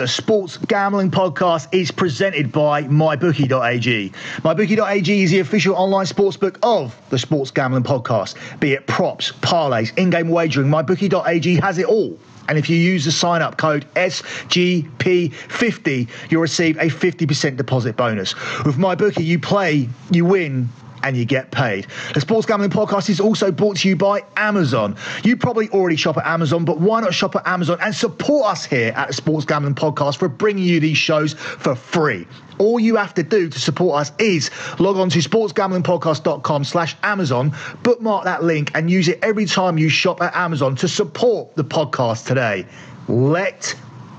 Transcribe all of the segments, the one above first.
The Sports Gambling Podcast is presented by MyBookie.ag. MyBookie.ag is the official online sportsbook of the Sports Gambling Podcast. Be it props, parlays, in-game wagering, MyBookie.ag has it all. And if you use the sign-up code SGP50, you'll receive a 50% deposit bonus. With MyBookie, you play, you win, and you get paid. The Sports Gambling Podcast is also brought to you by Amazon. You probably already shop at Amazon, but why not shop at Amazon and support us here at the Sports Gambling Podcast for bringing you these shows for free. All you have to do to support us is log on to sportsgamblingpodcast.com/Amazon, bookmark that link and use it every time you shop at Amazon to support the podcast today. Let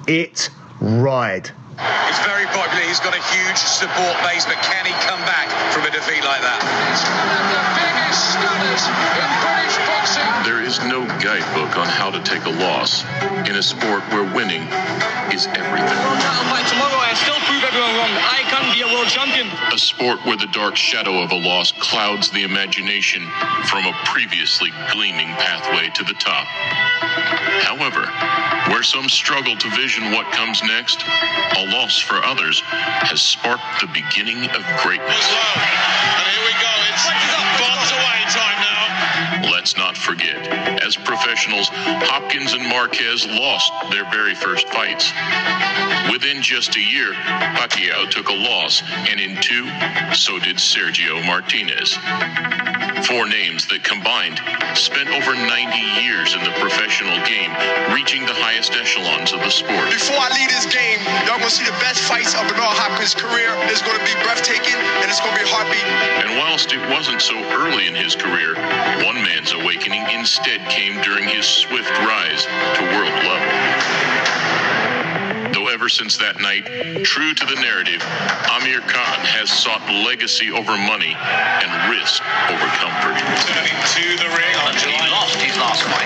it ride. It's very popular. He's got a huge support base, but can he come back from a defeat like that? The biggest stunners in British boxing. There is no guidebook on how to take a loss in a sport where winning is everything. By tomorrow, I still prove everyone wrong. I can be a world champion. A sport where the dark shadow of a loss clouds the imagination from a previously gleaming pathway to the top. However, where some struggle to vision what comes next, a loss for others has sparked the beginning of greatness. And here we go, it's bombs away time now. Let's not forget, as professionals, Hopkins and Marquez lost their very first fights. Within just a year, Pacquiao took a loss, and in two, so did Sergio Martinez. Four names that combined spent over 90 years in the professional game, reaching the highest echelons of the sport. Before I leave this game, y'all gonna see the best fights of Bernard Hopkins' career. It's gonna be breathtaking, and it's gonna be heartbeat. And whilst it wasn't so early in his career, one man's awakening instead came during his swift rise to world level. Ever since that night, true to the narrative, Amir Khan has sought legacy over money and risk over comfort. Turning to the ring on July. He lost his last fight.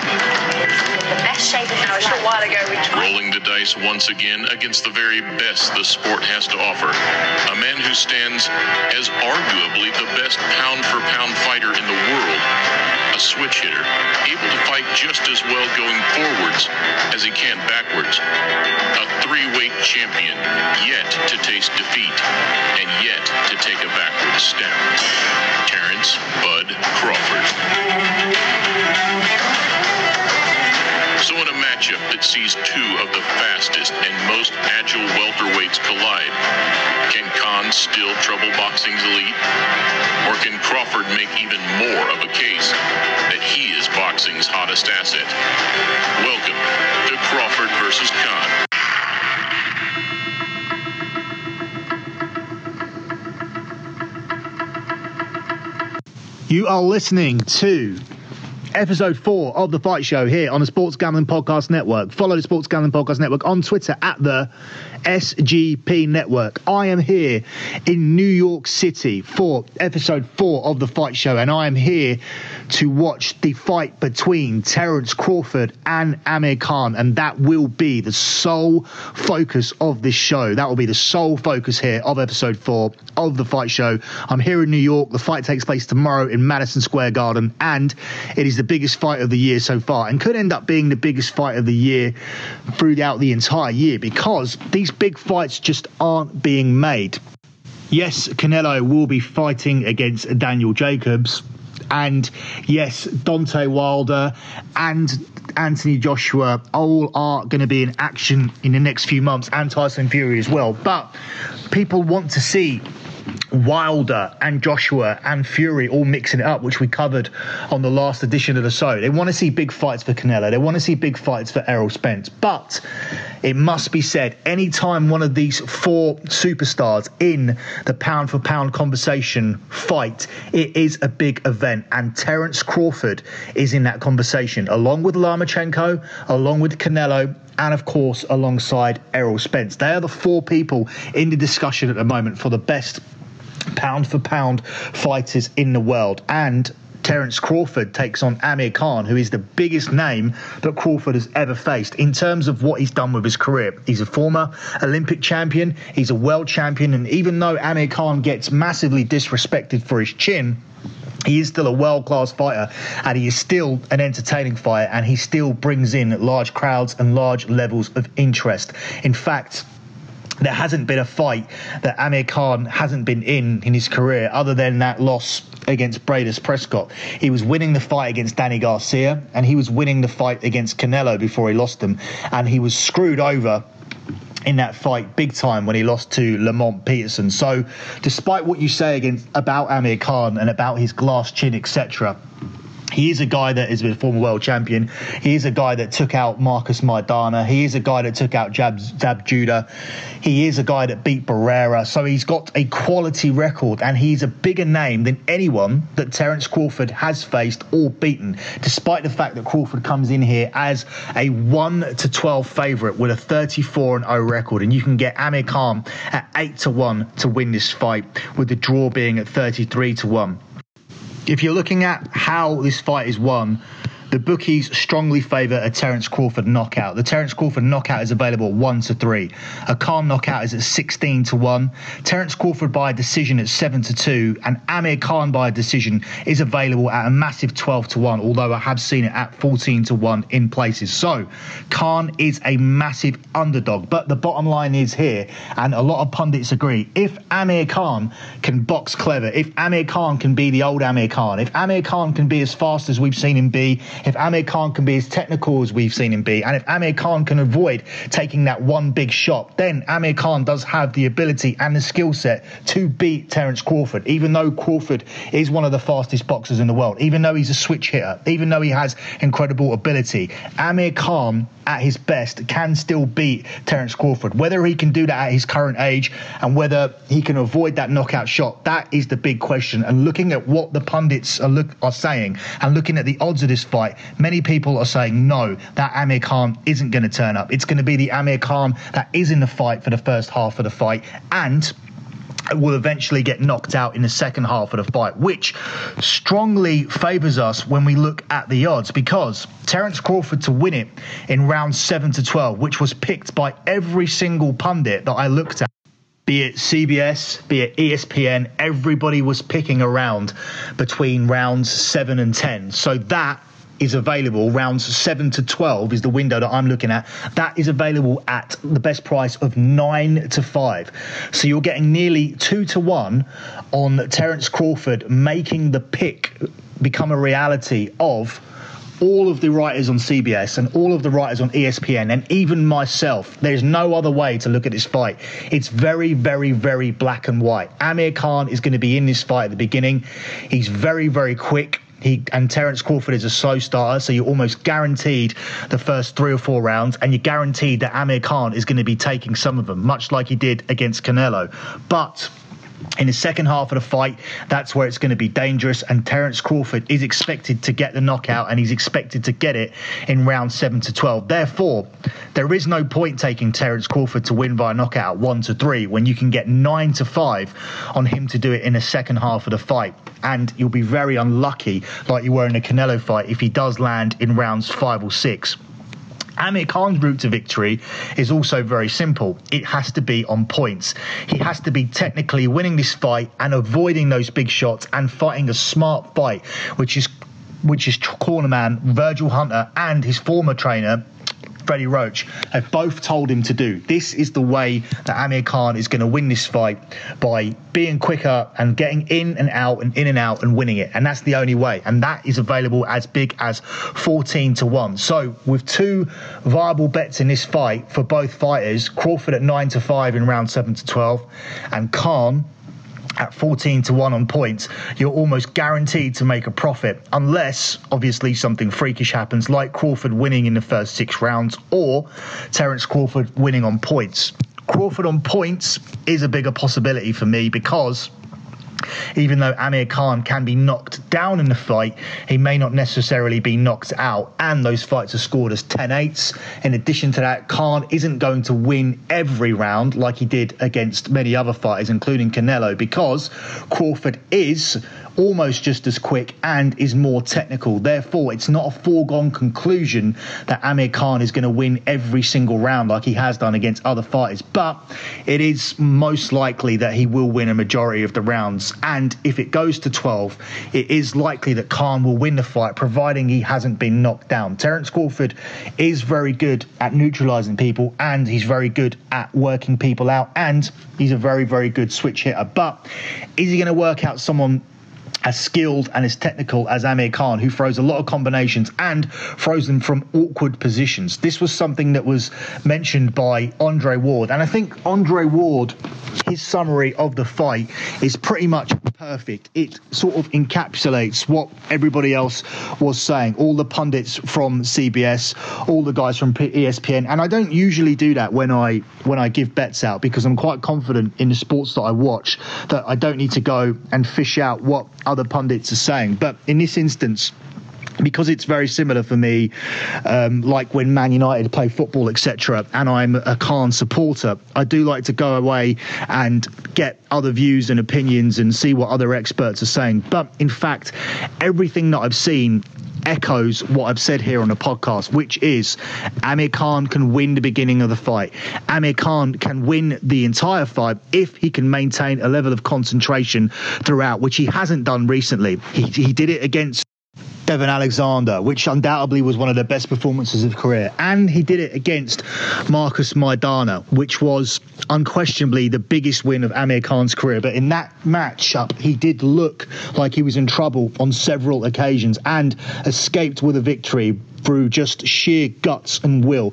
The best shape in a short while ago. Rolling the dice once again against the very best the sport has to offer. A man who stands as arguably the best pound-for-pound fighter in the world. A switch hitter, able to fight just as well going forwards as he can backwards. A three-weight champion, yet to taste defeat, and yet to take a backward step. Terence "Bud" Crawford. So in a matchup that sees two of the fastest and most agile welterweights collide, can Khan still trouble boxing's elite? Or can Crawford make even more of a case that he is boxing's hottest asset? Welcome to Crawford versus Khan. You are listening to Episode 4 of The Fight Show here on the Sports Gambling Podcast Network. Follow the Sports Gambling Podcast Network on Twitter at the SGP Network. I am here in New York City for Episode 4 of The Fight Show, and I am here to watch the fight between Terence Crawford and Amir Khan, and that will be the sole focus of this show. That will be the sole focus here of Episode 4 of The Fight Show. I'm here in New York. The fight takes place tomorrow in Madison Square Garden, and it is the biggest fight of the year so far, and could end up being the biggest fight of the year throughout the entire year, because these big fights just aren't being made. Yes, Canelo will be fighting against Daniel Jacobs, and yes, Dante Wilder and Anthony Joshua all are going to be in action in the next few months, and Tyson Fury as well. But people want to see Wilder and Joshua and Fury all mixing it up, which we covered on the last edition of the show. They want to see big fights for Canelo. They want to see big fights for Errol Spence. But it must be said, anytime one of these four superstars in the pound-for-pound conversation fight, it is a big event. And Terence Crawford is in that conversation, along with Lomachenko, along with Canelo, and, of course, alongside Errol Spence. They are the four people in the discussion at the moment for the best pound-for-pound fighters in the world. And Terence Crawford takes on Amir Khan, who is the biggest name that Crawford has ever faced in terms of what he's done with his career. He's a former Olympic champion. He's a world champion. And even though Amir Khan gets massively disrespected for his chin, He is still a world-class fighter, and he is still an entertaining fighter, and he still brings in large crowds and large levels of interest. In fact, there hasn't been a fight that Amir Khan hasn't been in his career other than that loss against Bradus Prescott. He was winning the fight against Danny Garcia, and he was winning the fight against Canelo before he lost them, and he was screwed over in that fight big time when he lost to Lamont Peterson. So despite what you say about Amir Khan and about his glass chin, etc., he is a guy that is a former world champion. He is a guy that took out Marcus Maidana. He is a guy that took out Zab Judah. He is a guy that beat Barrera. So he's got a quality record, and he's a bigger name than anyone that Terence Crawford has faced or beaten, despite the fact that Crawford comes in here as a 1-12 favourite with a 34-0 record. And you can get Amir Khan at 8-1 to win this fight, with the draw being at 33-1. If you're looking at how this fight is won, the bookies strongly favour a Terence Crawford knockout. The Terence Crawford knockout is available at 1-3. A Khan knockout is at 16-1. Terence Crawford by a decision at 7-2, and Amir Khan by a decision is available at a massive 12-1. Although I have seen it at 14-1 in places. So Khan is a massive underdog. But the bottom line is here, and a lot of pundits agree: if Amir Khan can box clever, if Amir Khan can be the old Amir Khan, if Amir Khan can be as fast as we've seen him be, if Amir Khan can be as technical as we've seen him be, and if Amir Khan can avoid taking that one big shot, then Amir Khan does have the ability and the skill set to beat Terence Crawford. Even though Crawford is one of the fastest boxers in the world, even though he's a switch hitter, even though he has incredible ability, Amir Khan at his best can still beat Terence Crawford. Whether he can do that at his current age and whether he can avoid that knockout shot, that is the big question. And looking at what the pundits are saying and looking at the odds of this fight, many people are saying, no, that Amir Khan isn't going to turn up. It's going to be the Amir Khan that is in the fight for the first half of the fight and will eventually get knocked out in the second half of the fight, which strongly favours us when we look at the odds, because Terence Crawford to win it in round 7-12, which was picked by every single pundit that I looked at, be it CBS, be it ESPN, everybody was picking around between rounds 7 and 10. So that is available. Rounds 7-12 is the window that I'm looking at. That is available at the best price of 9-5. So you're getting nearly 2-1 on Terence Crawford making the pick become a reality of all of the writers on CBS and all of the writers on ESPN and even myself. There's no other way to look at this fight. It's very, very, very black and white. Amir Khan is going to be in this fight at the beginning. He's very, very quick. And Terence Crawford is a slow starter, so you're almost guaranteed the first 3 or 4 rounds, and you're guaranteed that Amir Khan is going to be taking some of them, much like he did against Canelo. But in the second half of the fight, that's where it's going to be dangerous, and Terence Crawford is expected to get the knockout, and he's expected to get it in round 7-12. Therefore, there is no point taking Terence Crawford to win via knockout 1-3 when you can get 9-5 on him to do it in the second half of the fight. And you'll be very unlucky, like you were in the Canelo fight, if he does land in rounds 5 or 6. Amir Khan's route to victory is also very simple. It has to be on points. He has to be technically winning this fight and avoiding those big shots and fighting a smart fight, which is cornerman Virgil Hunter and his former trainer Freddie Roach have both told him to do. This is the way that Amir Khan is going to win this fight, by being quicker and getting in and out and winning it. And that's the only way. And that is available as big as 14-1. So with 2 viable bets in this fight for both fighters, Crawford at 9-5 in round 7-12 and Khan at 14-1 on points, you're almost guaranteed to make a profit, unless obviously something freakish happens, like Crawford winning in the first 6 rounds or Terence Crawford winning on points. Crawford on points is a bigger possibility for me, because even though Amir Khan can be knocked down in the fight, he may not necessarily be knocked out, and those fights are scored as 10-8s. In addition to that, Khan isn't going to win every round like he did against many other fighters, including Canelo, because Crawford is almost just as quick and is more technical. Therefore, it's not a foregone conclusion that Amir Khan is going to win every single round like he has done against other fighters, but it is most likely that he will win a majority of the rounds. And if it goes to 12, it is likely that Khan will win the fight, providing he hasn't been knocked down. Terence Crawford is very good at neutralizing people, and he's very good at working people out, and he's a very, very good switch hitter. But is he going to work out someone as skilled and as technical as Amir Khan, who throws a lot of combinations and throws them from awkward positions? This was something that was mentioned by Andre Ward. And I think Andre Ward, his summary of the fight is pretty much perfect. It sort of encapsulates what everybody else was saying. All the pundits from CBS, all the guys from ESPN. And I don't usually do that when I give bets out, because I'm quite confident in the sports that I watch that I don't need to go and fish out what other pundits are saying. But in this instance, because it's very similar for me, like when Man United play football, etc., and I'm a Khan supporter, I do like to go away and get other views and opinions and see what other experts are saying. But in fact, everything that I've seen echoes what I've said here on the podcast, which is Amir Khan can win the beginning of the fight. Amir Khan can win the entire fight if he can maintain a level of concentration throughout, which he hasn't done recently. He did it against Devin Alexander, which undoubtedly was one of the best performances of his career. And he did it against Marcus Maidana, which was unquestionably the biggest win of Amir Khan's career. But in that matchup, he did look like he was in trouble on several occasions and escaped with a victory through just sheer guts and will.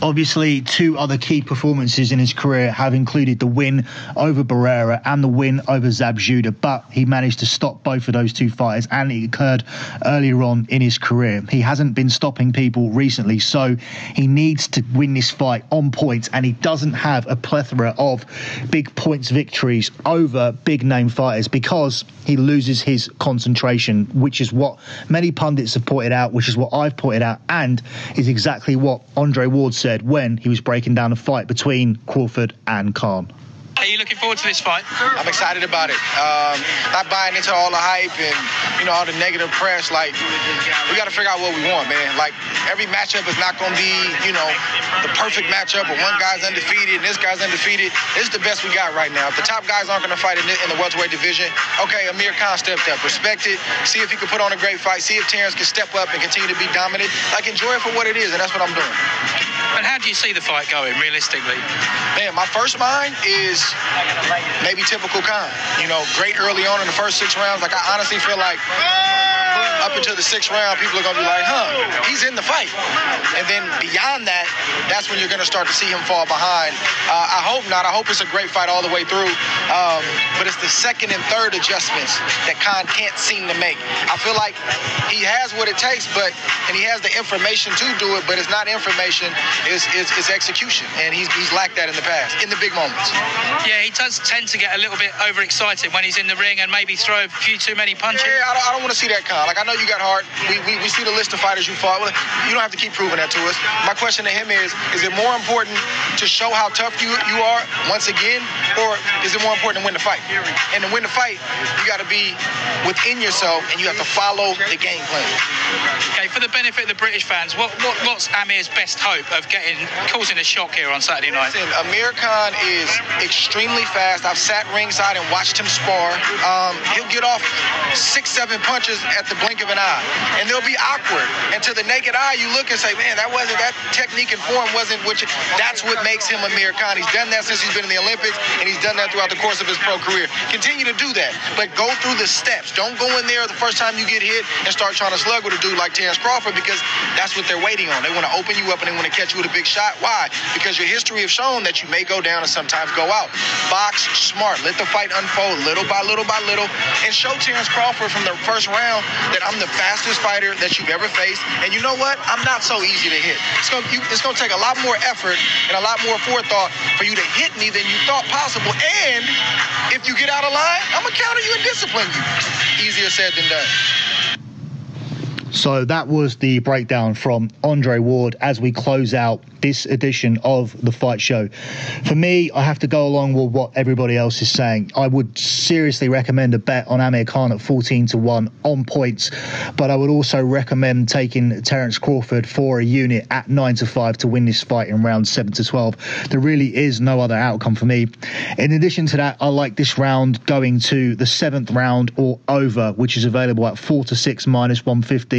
Obviously, two other key performances in his career have included the win over Barrera and the win over Zab Judah, but he managed to stop both of those two fighters, and it occurred earlier on in his career. He hasn't been stopping people recently, so he needs to win this fight on points, and he doesn't have a plethora of big points victories over big name fighters because he loses his concentration, which is what many pundits have pointed out, which is what I've pointed out, and is exactly what Andre Ward said when he was breaking down a fight between Crawford and Khan. Are you looking forward to this fight? I'm excited about it. Not buying into all the hype and, all the negative press. Like, we got to figure out what we want, man. Like, every matchup is not going to be, the perfect matchup. But one guy's undefeated and this guy's undefeated. This is the best we got right now. If the top guys aren't going to fight in the welterweight division, okay, Amir Khan stepped up. Respect it. See if he can put on a great fight. See if Terence can step up and continue to be dominant. Like, enjoy it for what it is, and that's what I'm doing. But how do you see the fight going, realistically? Man, my first mind is maybe typical Khan. Great early on in the first 6 rounds. Like, I honestly feel like up until the 6th round, people are going to be like, he's in the fight. And then beyond that, that's when you're going to start to see him fall behind. I hope not. I hope it's a great fight all the way through. But it's the second and third adjustments that Khan can't seem to make. I feel like he has what it takes, and he has the information to do it, but it's not information, it's execution. And he's lacked that in the past, in the big moments. Yeah, he does tend to get a little bit overexcited when he's in the ring and maybe throw a few too many punches. Yeah, I don't want to see that, Khan. Like, I know you got heart. We see the list of fighters you fought. Well, you don't have to keep proving that to us. My question to him is it more important to show how tough you are once again, or is it more important to win the fight? And to win the fight, you got to be within yourself, and you have to follow the game plan. Okay, for the benefit of the British fans, what's Amir's best hope of causing a shock here on Saturday night? Listen, Amir Khan is extremely fast. I've sat ringside and watched him spar. He'll get off 6-7 punches at the blink of an eye, and they'll be awkward. And to the naked eye, you look and say, man, that technique and form wasn't what you... That's what makes him Amir Khan. He's done that since he's been in the Olympics, and he's done that throughout the course of his pro career. Continue to do that, but go through the steps. Don't go in there the first time you get hit and start trying to slug with a dude like Terence Crawford, because that's what they're waiting on. They want to open you up, and they want to catch you with a big shot. Why? Because your history has shown that you may go down and sometimes go out. Box smart. Let the fight unfold little by little by little, and show Terence Crawford from the first round that I'm the fastest fighter that you've ever faced. And you know what? I'm not so easy to hit. It's going to take a lot more effort and a lot more forethought for you to hit me than you thought possible. And if you get out of line, I'm going to counter you and discipline you. Easier said than done. So that was the breakdown from Andre Ward as we close out this edition of The Fight Show. For me, I have to go along with what everybody else is saying. I would seriously recommend a bet on Amir Khan at 14-1 on points, but I would also recommend taking Terence Crawford for a unit at 9-5 to win this fight in round 7-12. There really is no other outcome for me. In addition to that, I like this round going to the 7th round or over, which is available at 4-6 minus 150.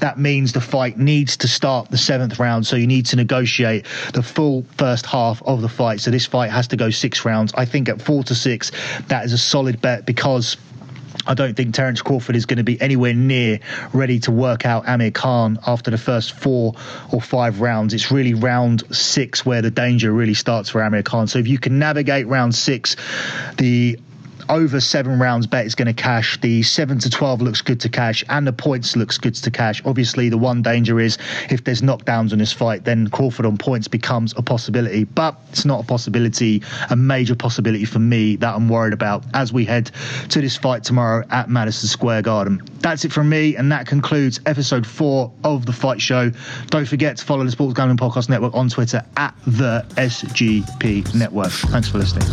That means the fight needs to start the 7th round, so you need to negotiate the full first half of the fight. So this fight has to go 6 rounds. I think at 4-6, that is a solid bet, because I don't think Terence Crawford is going to be anywhere near ready to work out Amir Khan after the first 4 or 5 rounds. It's really round 6 where the danger really starts for Amir Khan. So if you can navigate round 6, the over 7 rounds bet is going to cash. The 7-12 looks good to cash, and the points looks good to cash. Obviously, the one danger is if there's knockdowns in this fight, then Crawford on points becomes a possibility. But it's not a possibility, a major possibility for me that I'm worried about as we head to this fight tomorrow at Madison Square Garden. That's it from me, and that concludes episode 4 of The Fight Show. Don't forget to follow the Sports Gambling Podcast Network on Twitter at the SGP Network. Thanks for listening.